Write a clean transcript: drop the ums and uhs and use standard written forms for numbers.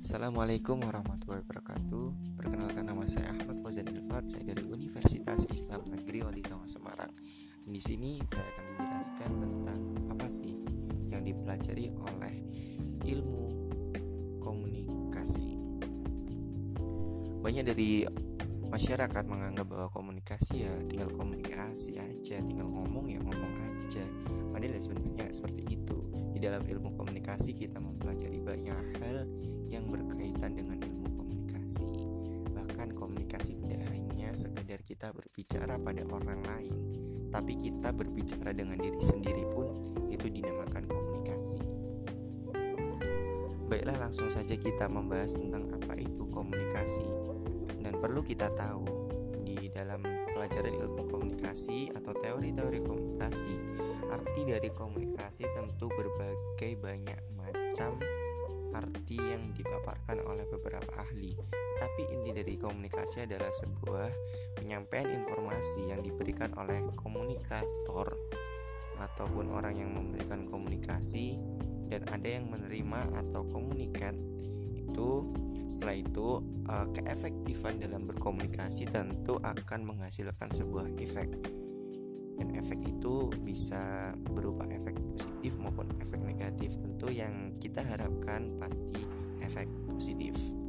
Assalamualaikum warahmatullahi wabarakatuh. Perkenalkan, nama saya Ahmad Fauzanul Fath. Saya dari Universitas Islam Negeri Walisongo Semarang. Di sini saya akan menjelaskan tentang apa sih yang dipelajari oleh ilmu komunikasi. Banyak dari masyarakat menganggap bahwa komunikasi ya tinggal komunikasi aja, tinggal ngomong ya ngomong aja. Padahal sebenarnya seperti itu. Di dalam ilmu komunikasi kita mempelajari banyak hal yang berkaitan dengan ilmu komunikasi. Bahkan komunikasi tidak hanya sekedar kita berbicara pada orang lain, tapi kita berbicara dengan diri sendiri pun itu dinamakan komunikasi. Baiklah, langsung saja kita membahas tentang apa itu komunikasi. Dan perlu kita tahu, di dalam pelajaran ilmu komunikasi atau teori-teori komunikasi, arti dari komunikasi tentu berbagai banyak macam arti yang dipaparkan oleh beberapa ahli. Tapi inti dari komunikasi adalah sebuah penyampaian informasi yang diberikan oleh komunikator ataupun orang yang memberikan komunikasi, dan ada yang menerima atau komunikan. Setelah itu, keefektifan dalam berkomunikasi tentu akan menghasilkan sebuah efek. Dan efek itu bisa berupa efek positif maupun efek negatif. Tentu yang kita harapkan pasti efek positif.